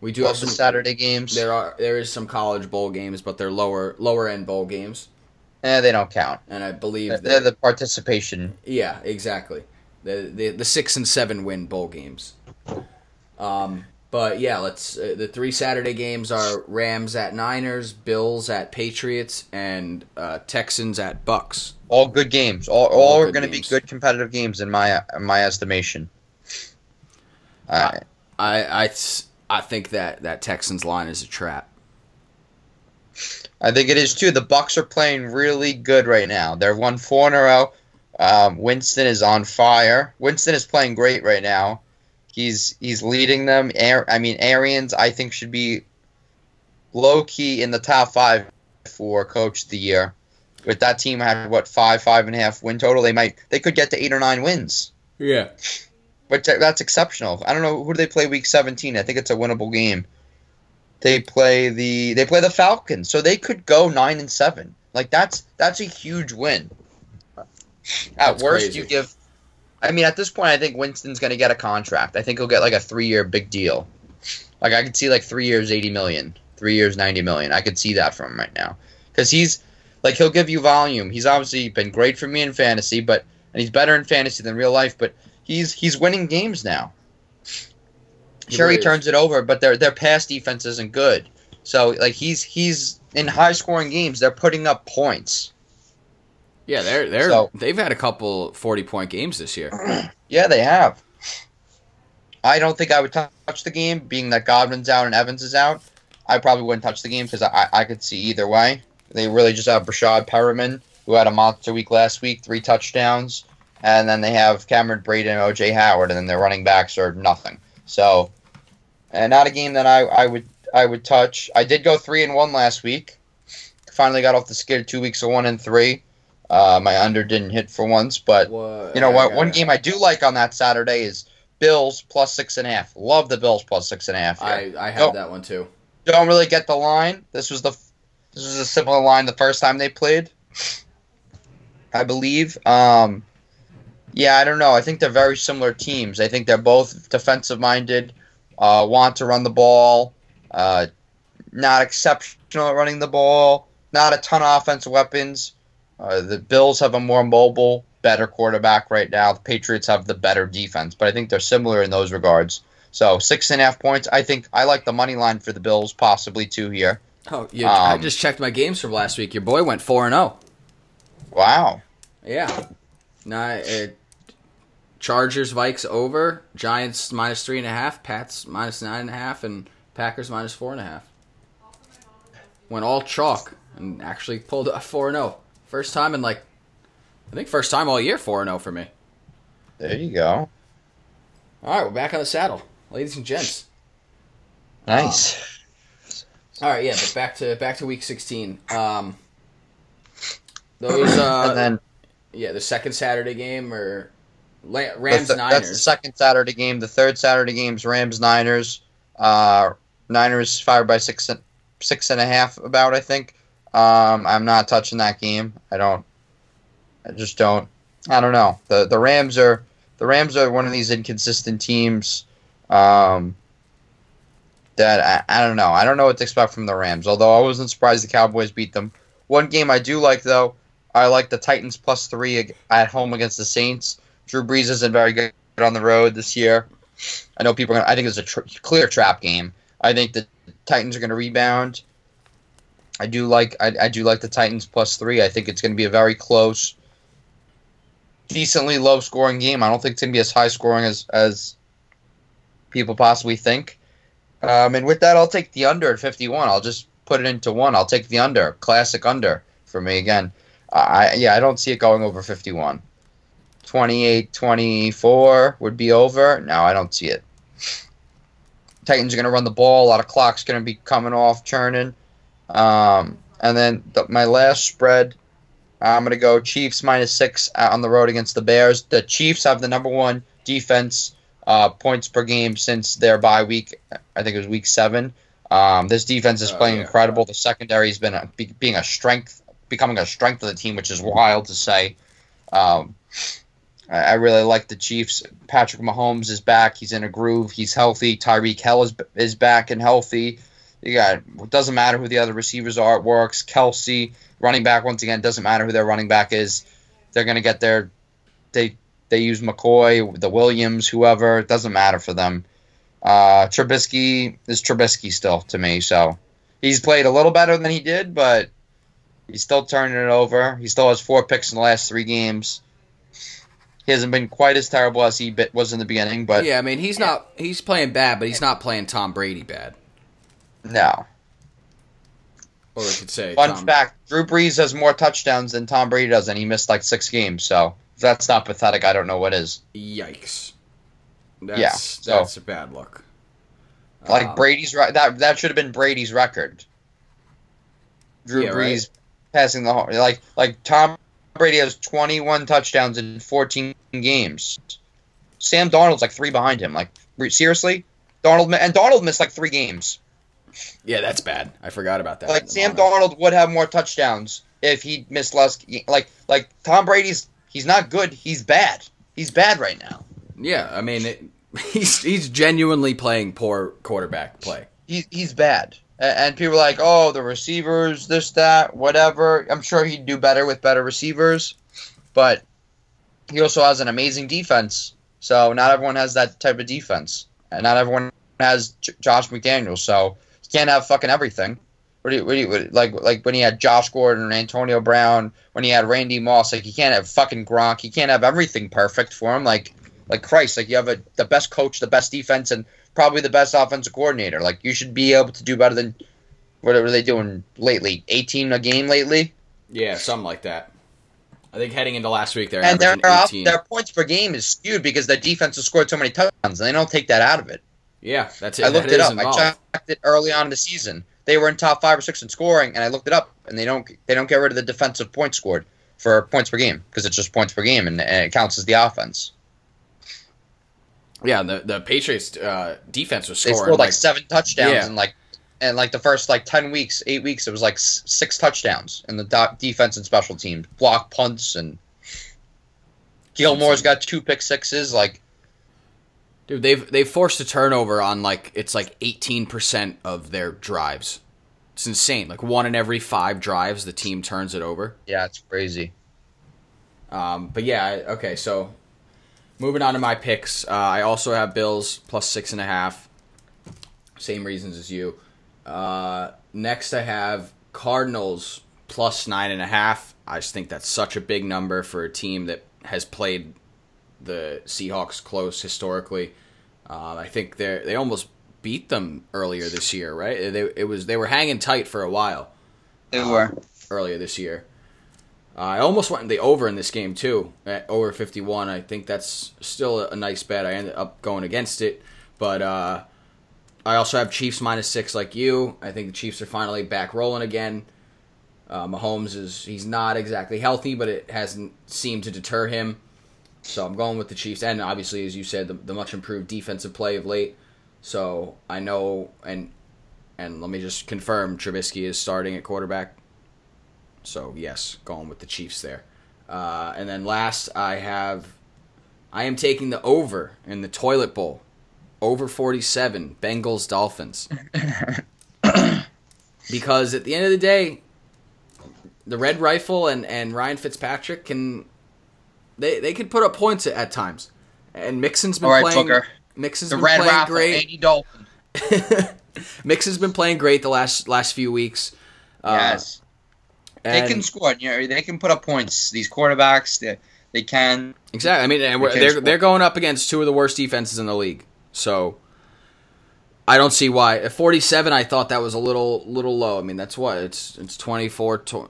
We do have some Saturday games. There is some college bowl games, but they're lower end bowl games. They don't count. And I believe they're the participation. Yeah, exactly. The 6 and 7 win bowl games. But yeah, let's. The three Saturday games are Rams at Niners, Bills at Patriots, and Texans at Bucks. All good games. All are going to be good competitive games in my estimation. I think that Texans line is a trap. I think it is too. The Bucks are playing really good right now. They're won 4 in a row. Winston is on fire. Winston is playing great right now. He's leading them. Arians, I think, should be low-key in the top 5 for Coach of the Year. With that team had, 5.5 win total? They could get to 8 or 9 wins. Yeah. But that's exceptional. I don't know, who do they play Week 17? I think it's a winnable game. They play the Falcons, so they could go 9 and 7. Like, that's a huge win. At worst, crazy. You give... I mean, at this point, I think Winston's going to get a contract. I think he'll get, a 3-year big deal. Like, I could see, 3 years, $80 million. 3 years, $90 million. I could see that from him right now. Because he's, he'll give you volume. He's obviously been great for me in fantasy, and he's better in fantasy than real life, but he's winning games now. Sure, he turns it over, but their pass defense isn't good. So, he's in high-scoring games. They're putting up points. Yeah, they've had a couple 40-point games this year. Yeah, they have. I don't think I would touch the game, being that Godwin's out and Evans is out. I probably wouldn't touch the game because I could see either way. They really just have Brashad Perriman, who had a monster week last week, 3 touchdowns, and then they have Cameron Brayden and O.J. Howard, and then their running backs are nothing. So, and not a game that I would touch. I did go 3-1 last week. Finally got off the skid 2 weeks of 1-3. My under didn't hit for once, but you know what? One game I do like on that Saturday is Bills plus 6.5. Love the Bills plus 6.5. Here. I have that one too. Don't really get the line. This was a similar line the first time they played, I believe. Yeah, I don't know. I think they're very similar teams. I think they're both defensive minded, want to run the ball, not exceptional at running the ball, not a ton of offensive weapons. The Bills have a more mobile, better quarterback right now. The Patriots have the better defense, but I think they're similar in those regards. So 6.5 points. I think I like the money line for the Bills, possibly 2 here. Oh, yeah! I just checked my games from last week. Your boy went 4-0. Wow. Yeah. No, Chargers, Vikes over. Giants minus 3.5. Pats minus 9.5, and Packers minus 4.5. Went all chalk and actually pulled a 4-0. First time in first time all year 4-0 for me. There you go. All right, we're back on the saddle, ladies and gents. Nice. All right, yeah, but back to week 16. The second Saturday game or Rams Niners. That's the second Saturday game. The third Saturday game's Rams Niners. Niners fired by 6.5 about, I think. I'm not touching that game. I don't know. The Rams are one of these inconsistent teams. That I don't know. I don't know what to expect from the Rams, although I wasn't surprised the Cowboys beat them. One game I do like, though, I like the Titans plus 3 at home against the Saints. Drew Brees isn't very good on the road this year. I know people are going to – I think it's a clear trap game. I think the Titans are going to rebound. I do like the Titans plus 3. I think it's going to be a very close, decently low-scoring game. I don't think it's going to be as high-scoring as people possibly think. And with that, I'll take the under at 51. I'll just put it into 1. I'll take the under. Classic under for me again. I don't see it going over 51. 28-24 would be over. No, I don't see it. Titans are going to run the ball. A lot of clock's going to be coming off, churning. And then my last spread, I'm going to go Chiefs minus 6 on the road against the Bears. The Chiefs have the number one defense points per game since their bye week. I think it was week 7. This defense is playing incredible. The secondary has been becoming a strength of the team, which is wild to say. I really like the Chiefs. Patrick Mahomes is back. He's in a groove. He's healthy. Tyreek Hill is back and healthy. It doesn't matter who the other receivers are. It works. Kelsey, running back, once again, doesn't matter who their running back is. They're going to get their – they use McCoy, the Williams, whoever. It doesn't matter for them. Trubisky is Trubisky still to me. So he's played a little better than he did, but he's still turning it over. He still has 4 picks in the last 3 games. He hasn't been quite as terrible as he was in the beginning. But yeah, I mean, he's playing bad, but he's not playing Tom Brady bad. No. Or we could say fun fact, Drew Brees has more touchdowns than Tom Brady does, and he missed 6 games. So if that's not pathetic, I don't know what is. Yikes. That's a bad look. Brady's that should have been Brady's record. Drew Brees passing the whole Tom Brady has 21 touchdowns in 14 games. Sam Darnold's 3 behind him. Seriously? Darnold missed 3 games. Yeah, that's bad. I forgot about that. Sam Darnold would have more touchdowns if he missed less. Tom Brady's, he's not good. He's bad. He's bad right now. Yeah, I mean, he's genuinely playing poor quarterback play. He's bad. And people are the receivers, this, that, whatever. I'm sure he'd do better with better receivers. But he also has an amazing defense. So not everyone has that type of defense. And not everyone has Josh McDaniels. So he can't have fucking everything. What do you when he had Josh Gordon and Antonio Brown, when he had Randy Moss, he can't have fucking Gronk. He can't have everything perfect for him. Christ, you have the best coach, the best defense, and probably the best offensive coordinator. You should be able to do better than whatever they're doing lately. 18 a game lately? Yeah, something like that. I think heading into last week, they're averaging 18. And their points per game is skewed because their defense has scored so many touchdowns, and they don't take that out of it. Yeah, that's it. I looked it up. Involved. I checked it early on in the season. They were in top 5 or 6 in scoring, and I looked it up, and they don't get rid of the defensive points scored for points per game because it's just points per game, and it counts as the offense. Yeah, the Patriots defense was scoring. They scored 7 touchdowns in the first 10 weeks, 8 weeks. It was 6 touchdowns in the defense and special teams, block punts, and Gilmore's got 2 pick sixes. Dude, they've forced a turnover on 18% of their drives. It's insane. Like, one in every 5 drives, the team turns it over. Yeah, it's crazy. But yeah, okay, so moving on to my picks. I also have Bills plus 6.5. Same reasons as you. Next I have Cardinals plus 9.5. I just think that's such a big number for a team that has played the Seahawks close historically. I think they almost beat them earlier this year, right? They were hanging tight for a while. They were earlier this year. I almost went the over in this game too, at over 51. I think that's still a nice bet. I ended up going against it, but I also have Chiefs minus 6 like you. I think the Chiefs are finally back rolling again. Mahomes he's not exactly healthy, but it hasn't seemed to deter him. So I'm going with the Chiefs, and obviously, as you said, the much improved defensive play of late. So I know, and let me just confirm, Trubisky is starting at quarterback. So yes, going with the Chiefs there. And then last, I am taking the over in the toilet bowl, over 47, Bengals Dolphins, because at the end of the day, the Red Rifle and Ryan Fitzpatrick can. They could put up points at times, and Mixon's been playing. Booker. Mixon's the been Red playing Raffle, great. Andy Dalton. Mixon's been playing great the last few weeks. Yes, they can score. You know, they can put up points. These quarterbacks, they can. Exactly. I mean, and they're going up against two of the worst defenses in the league. So I don't see why at 47. I thought that was a little low. I mean, that's what it's 24, 20,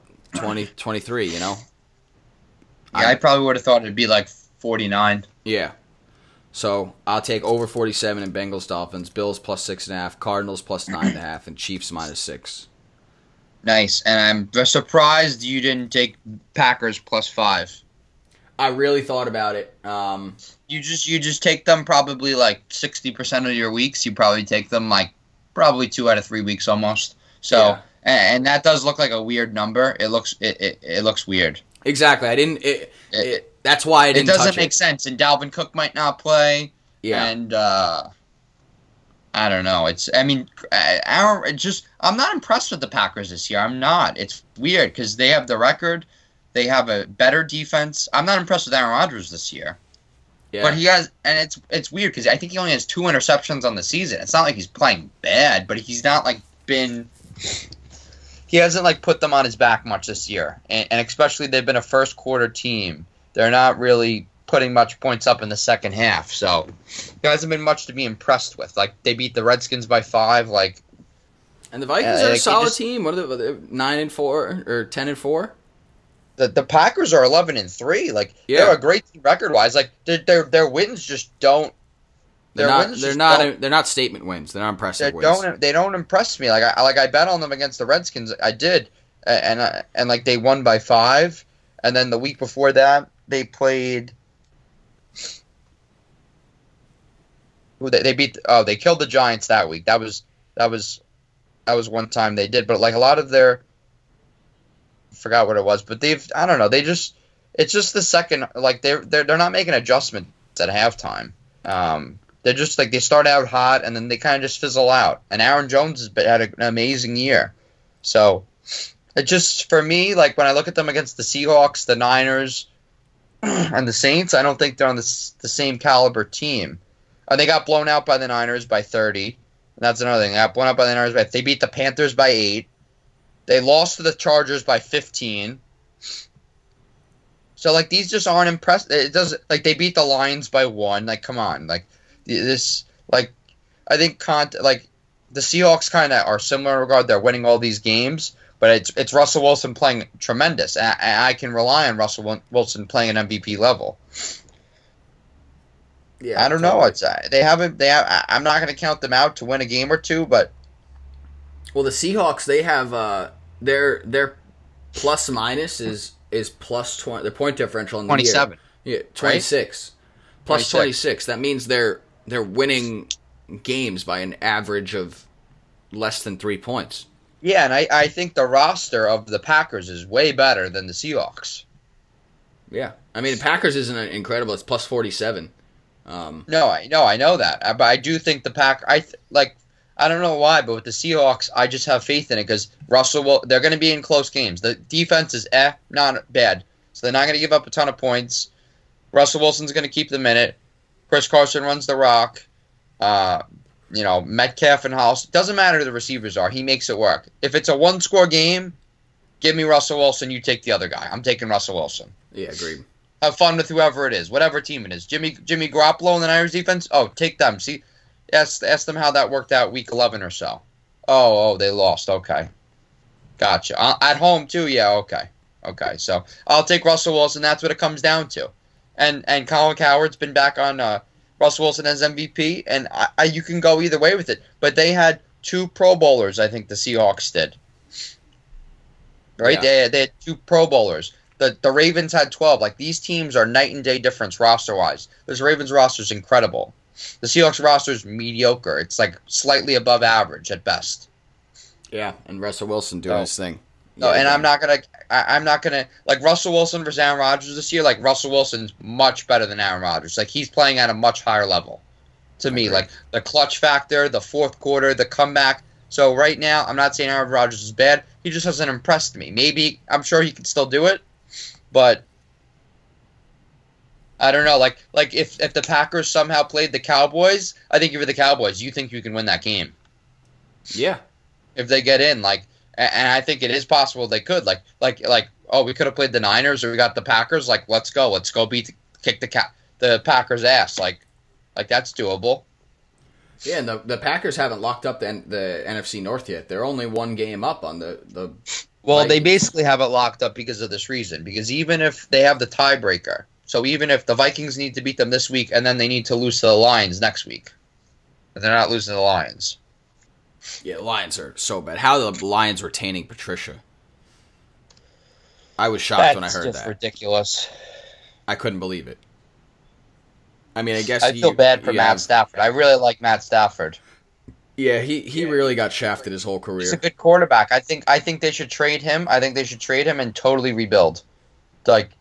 23. You know. Yeah, I probably would have thought it would be like 49. Yeah. So I'll take over 47 in Bengals, Dolphins, Bills plus 6.5, Cardinals plus 9.5, and Chiefs minus 6. Nice. And I'm surprised you didn't take Packers plus 5. I really thought about it. You just take them probably like 60% of your weeks. You probably take them like probably 2 out of 3 weeks almost. So yeah. And that does look like a weird number. It looks weird. Exactly. I didn't. That's why I didn't. It doesn't touch make it. Sense. And Dalvin Cook might not play. Yeah. And I don't know. It's. I mean, I'm not impressed with the Packers this year. I'm not. It's weird because they have the record. They have a better defense. I'm not impressed with Aaron Rodgers this year. Yeah. But he has, and it's weird because I think he only has 2 interceptions on the season. It's not like he's playing bad, but he's not like been. He hasn't, like, put them on his back much this year. And especially they've been a first-quarter team. They're not really putting much points up in the second half. So there hasn't been much to be impressed with. Like, they beat the Redskins by 5. Like, and the Vikings are a solid team. What are they, 9-4 or 10-4? The Packers are 11-3. Like, yeah. They're a great team record-wise. Like, their wins just don't. They're not statement wins. They're not impressive wins. They don't impress me. I bet on them against the Redskins. I did, and they won by 5. And then the week before that, they played. They killed the Giants that week. That was one time they did. But like a lot of their, I forgot what it was. But they've, I don't know. They just, it's just the second. Like they're not making adjustments at halftime. They're just like they start out hot and then they kind of just fizzle out. And Aaron Jones has had an amazing year. So it just, for me, like when I look at them against the Seahawks, the Niners, and the Saints, I don't think they're on the same caliber team. And they got blown out by the Niners by 30. And that's another thing. They got blown out by the Niners by 30. They beat the Panthers by 8. They lost to the Chargers by 15. So like these just aren't impressed. It doesn't, like they beat the Lions by 1. Like come on, like. This, like, I think, like, the Seahawks kind of are similar in regard. They're winning all these games, but it's Russell Wilson playing tremendous. I can rely on Russell Wilson playing an MVP level. Yeah, I don't know. It's they haven't. They have, I'm not going to count them out to win a game or two, but well, the Seahawks they have their plus minus is plus 20. Their point differential in the 27. Year. 27. Yeah, 26. Right? Plus 26. That means they're winning games by an average of less than 3 points. Yeah, and I think the roster of the Packers is way better than the Seahawks. Yeah. I mean, the Packers isn't incredible. It's plus 47. No, I know that. But I do think the Pack. I th- like I don't know why, but with the Seahawks, I just have faith in it because they're going to be in close games. The defense is not bad, so they're not going to give up a ton of points. Russell Wilson's going to keep them in it. Chris Carson runs the rock. Metcalf and House. Doesn't matter who the receivers are. He makes it work. If it's a one-score game, give me Russell Wilson. You take the other guy. I'm taking Russell Wilson. Yeah, agreed. Have fun with whoever it is, whatever team it is. Jimmy Garoppolo and the Niners defense? Oh, take them. See, ask them how that worked out week 11 or so. Oh, they lost. Okay. Gotcha. At home, too? Yeah, okay. So I'll take Russell Wilson. That's what it comes down to. And Colin Cowherd's been back on Russell Wilson as MVP, and you can go either way with it. But they had two Pro Bowlers, I think the Seahawks did. Right? Yeah. They had two Pro Bowlers. The Ravens had 12. Like, these teams are night and day difference roster-wise. This Ravens roster is incredible. The Seahawks roster is mediocre. It's, like, slightly above average at best. Yeah, and Russell Wilson doing his thing. No, yeah, and I'm not gonna like Russell Wilson versus Aaron Rodgers this year. Like Russell Wilson's much better than Aaron Rodgers. Like he's playing at a much higher level, to me. Like the clutch factor, the fourth quarter, the comeback. So right now, I'm not saying Aaron Rodgers is bad. He just hasn't impressed me. Maybe I'm sure he can still do it, but I don't know. Like if the Packers somehow played the Cowboys, I think if you're the Cowboys, you think you can win that game. Yeah, if they get in, like. And I think it is possible they could. Like, we could have played the Niners or we got the Packers. Like, let's go kick the Packers' ass. Like that's doable. Yeah, and the Packers haven't locked up the NFC North yet. They're only one game up on the. Well, Vikings. They basically have it locked up because of this reason. Because even if they have the tiebreaker, so even if the Vikings need to beat them this week and then they need to lose to the Lions next week, but they're not losing to the Lions. Yeah, the Lions are so bad. How are the Lions retaining Patricia? I was shocked when I heard that. That's just ridiculous. I couldn't believe it. I mean, I guess I feel bad for Matt Stafford. I really like Matt Stafford. Yeah, he really got shafted his whole career. He's a good quarterback. I think they should trade him. I think they should trade him and totally rebuild. Like,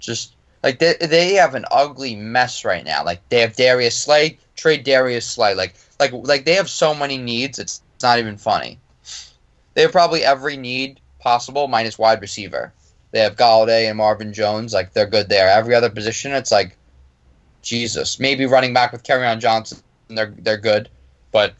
just like they have an ugly mess right now. Like they have Darius Slay. Trade Darius Slay. Like they have so many needs. It's not even funny. They have probably every need possible minus wide receiver. They have Galladay and Marvin Jones. Like, they're good there. Every other position, it's like, Jesus. Maybe running back with Kerryon Johnson, they're good. But,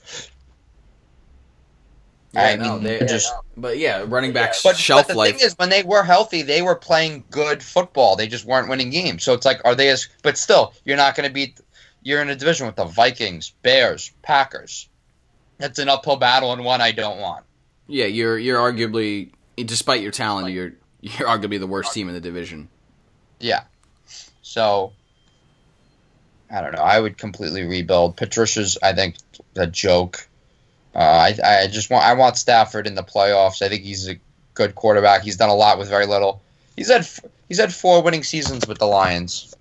yeah, I mean, but, yeah, running back's shelf life. But the thing is, when they were healthy, they were playing good football. They just weren't winning games. So it's like, are they as – but still, you're not going to beat – you're in a division with the Vikings, Bears, Packers. That's an uphill battle and one I don't want. Yeah, you're arguably, despite your talent, you're arguably the worst team in the division. Yeah. So, I don't know. I would completely rebuild. Patricia's, I think, a joke. I want Stafford in the playoffs. I think he's a good quarterback. He's done a lot with very little. He's had four winning seasons with the Lions.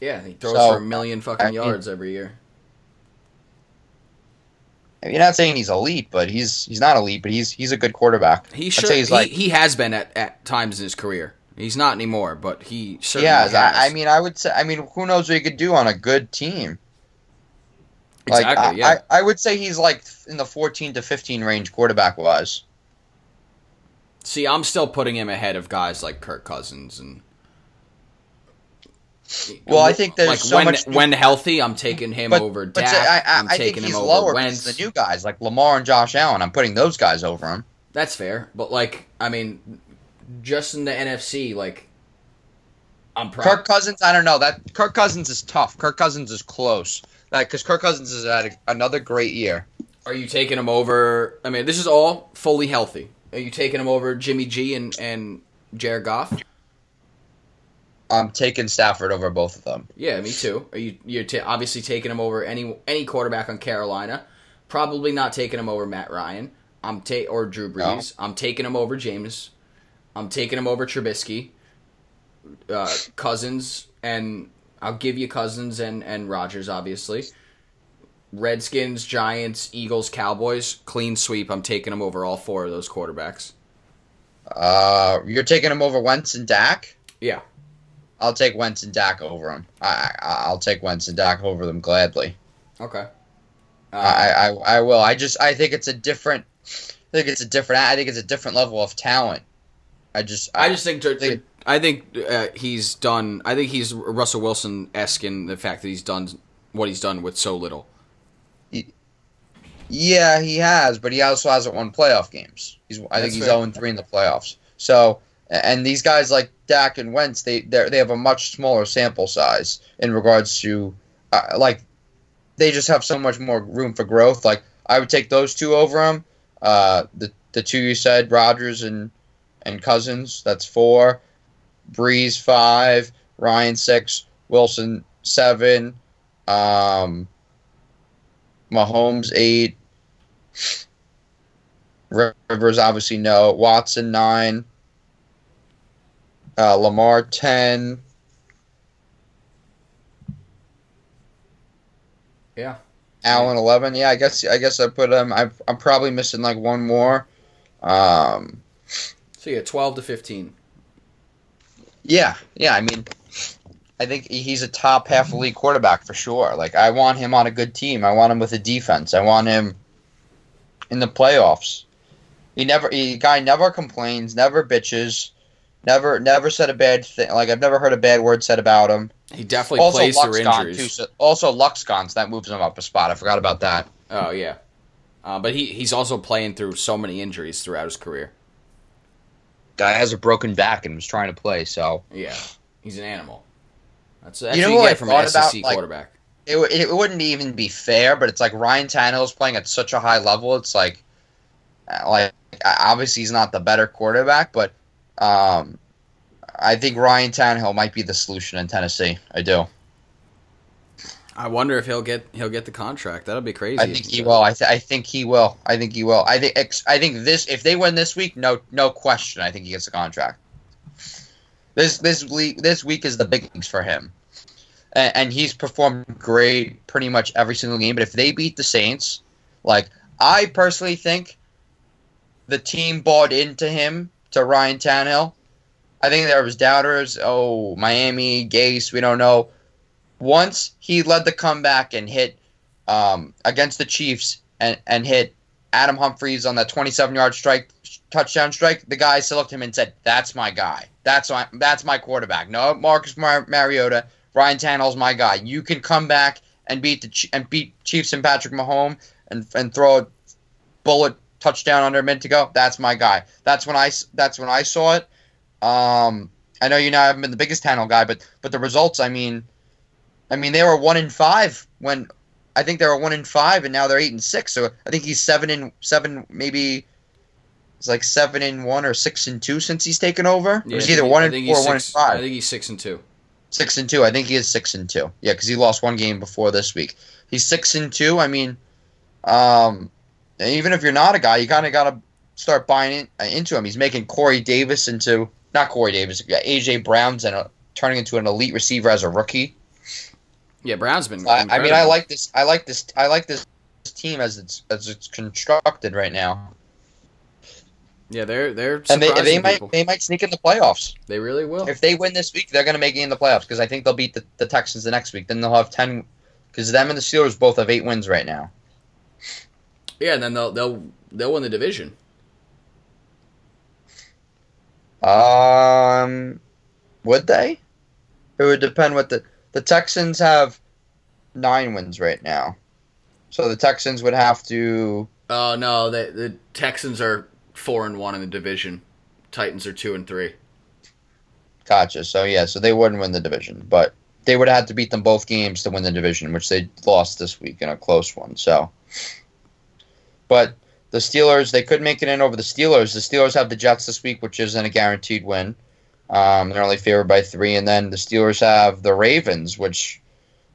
Yeah, he throws for 1 million fucking yards every year. I mean, you're not saying he's elite, but he's not elite, but he's a good quarterback. He has been at times in his career. He's not anymore, but he certainly has. Yeah, I mean, who knows what he could do on a good team? Like, exactly. Yeah. I would say he's like in the 14 to 15 range quarterback wise. See, I'm still putting him ahead of guys like Kirk Cousins and. Well, I think there's like so much. When healthy, I'm taking him over Dak. I'm taking him over Wentz. The new guys like Lamar and Josh Allen, I'm putting those guys over him. That's fair, but like, I mean, just in the NFC, like, I'm proud. Kirk Cousins, I don't know that Kirk Cousins is tough. Kirk Cousins is close, like, because Kirk Cousins has had another great year. Are you taking him over? I mean, this is all fully healthy. Are you taking him over Jimmy G and Jared Goff? I'm taking Stafford over both of them. Yeah, me too. You're obviously taking him over any quarterback on Carolina. Probably not taking him over Matt Ryan. Or Drew Brees. No. I'm taking him over Jameis. I'm taking him over Trubisky, Cousins, and I'll give you Cousins and Rodgers, obviously. Redskins, Giants, Eagles, Cowboys, clean sweep. I'm taking him over all four of those quarterbacks. You're taking him over Wentz and Dak? Yeah. I'll take Wentz and Dak over them. I'll take Wentz and Dak over them gladly. Okay. I will. I think it's a different. I think it's a different level of talent. I think he's done. I think he's Russell Wilson-esque in the fact that he's done what he's done with so little. Yeah, he has, but he also hasn't won playoff games. I think he's 0-3 in the playoffs. So, and these guys like Dak and Wentz, they have a much smaller sample size in regards to they just have so much more room for growth. Like, I would take those two over him. The two you said, Rodgers and Cousins, that's 4. Breeze 5, Ryan 6, Wilson 7, Mahomes 8, Rivers obviously no, Watson 9, Lamar 10. Yeah. Allen 11. Yeah, I guess I put him. I'm probably missing like one more. So yeah, 12 to 15. Yeah. I mean, I think he's a top half of the league quarterback for sure. Like, I want him on a good team. I want him with a defense. I want him in the playoffs. He never complains, never bitches, never said a bad thing. Like, I've never heard a bad word said about him. He definitely also plays through injuries. Luck's gone, so that moves him up a spot. I forgot about that. Oh, yeah. But he's also playing through so many injuries throughout his career. Guy has a broken back and was trying to play, so... Yeah, he's an animal. That's actually get from an SEC quarterback. It wouldn't even be fair, but it's like Ryan Tannehill's playing at such a high level, it's like obviously he's not the better quarterback, but... I think Ryan Tannehill might be the solution in Tennessee. I do. I wonder if he'll get the contract. That'll be crazy. I think he will. I think this, if they win this week, no question, I think he gets the contract. This week is the big things for him, and he's performed great pretty much every single game. But if they beat the Saints, like, I personally think the team bought into him, to Ryan Tannehill. I think there was doubters. Oh, Miami, Gase, we don't know. Once he led the comeback and hit against the Chiefs and hit Adam Humphries on that 27-yard touchdown strike, the guys looked at him and said, "That's my guy. That's my quarterback. No, Marcus Mariota, Ryan Tannehill's my guy. You can come back and beat Chiefs and Patrick Mahomes and throw a bullet touchdown under a minute to go. That's my guy." That's when I saw it. I know you know I haven't been the biggest Tannehill guy, but the results, I mean they were 1-5 when I think they were 1-5, and now they're 8-6. So I think he's 7-7, maybe it's like 7-1 or 6-2 since he's taken over. Yeah, it was either 1-4, 1-5. I think he's 6-2. 6-2. I think he is 6-2. Yeah, because he lost one game before this week. He's 6-2. I mean, even if you're not a guy, you kind of gotta start buying into him. He's making A.J. Brown's turning into an elite receiver as a rookie. Yeah, Brown's been incredible. I mean, I like this team as it's constructed right now. Yeah, they're surprising and they might sneak in the playoffs. They really will. If they win this week, they're going to make it in the playoffs, because I think they'll beat the Texans the next week. Then they'll have 10, because them and the Steelers both have 8 wins right now. Yeah, and then they'll win the division. Would they? It would depend what the Texans have 9 wins right now, so the Texans would have to. Oh no, the Texans are 4-1 in the division. Titans are 2-3. Gotcha. So yeah, so they wouldn't win the division, but they would have to beat them both games to win the division, which they lost this week in a close one. So, but. The Steelers, they could make it in over the Steelers. The Steelers have the Jets this week, which isn't a guaranteed win. They're only favored by 3, and then the Steelers have the Ravens, which,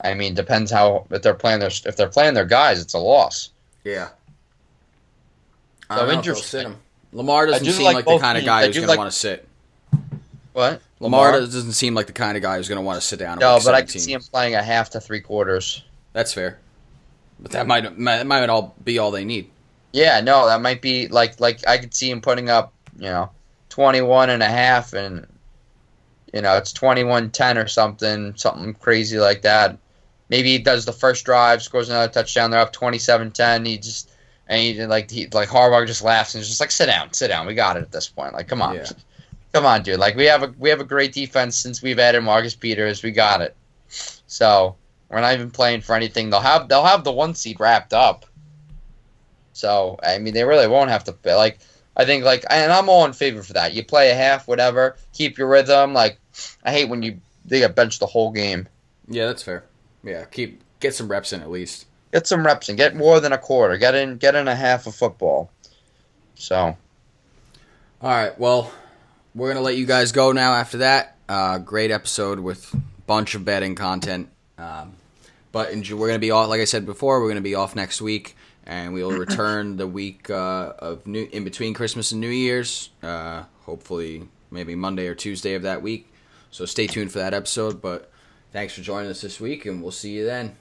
I mean, depends how if they're playing their guys, it's a loss. Yeah. So interesting. Lamar doesn't seem like the kind of guy who's going to want to sit. What? Lamar doesn't seem like the kind of guy who's going to want to sit down. No, but I can see him playing a half to 3/4. That's fair, but that might all be all they need. Yeah, no, that might be like I could see him putting up, 21.5, and it's 21-10 or something crazy like that. Maybe he does the first drive, scores another touchdown. They're up 27-10. He Harbaugh just laughs and is just like, sit down. We got it at this point. Like, come on, yeah. Come on, dude. Like, we have a great defense since we've added Marcus Peters. We got it. So we're not even playing for anything. They'll have the 1 seed wrapped up. So I mean, they really won't have to play. Like, I think, like, and I'm all in favor for that. You play a half, whatever. Keep your rhythm. Like, I hate when they get benched the whole game. Yeah, that's fair. Yeah, get some reps in at least. Get some reps in. Get more than a quarter. Get in a half of football. So. All right. Well, we're gonna let you guys go now. After that, great episode with a bunch of betting content. But we're gonna be off. Like I said before, we're gonna be off next week, and we will return the week in between Christmas and New Year's. Hopefully, maybe Monday or Tuesday of that week. So stay tuned for that episode. But thanks for joining us this week, and we'll see you then.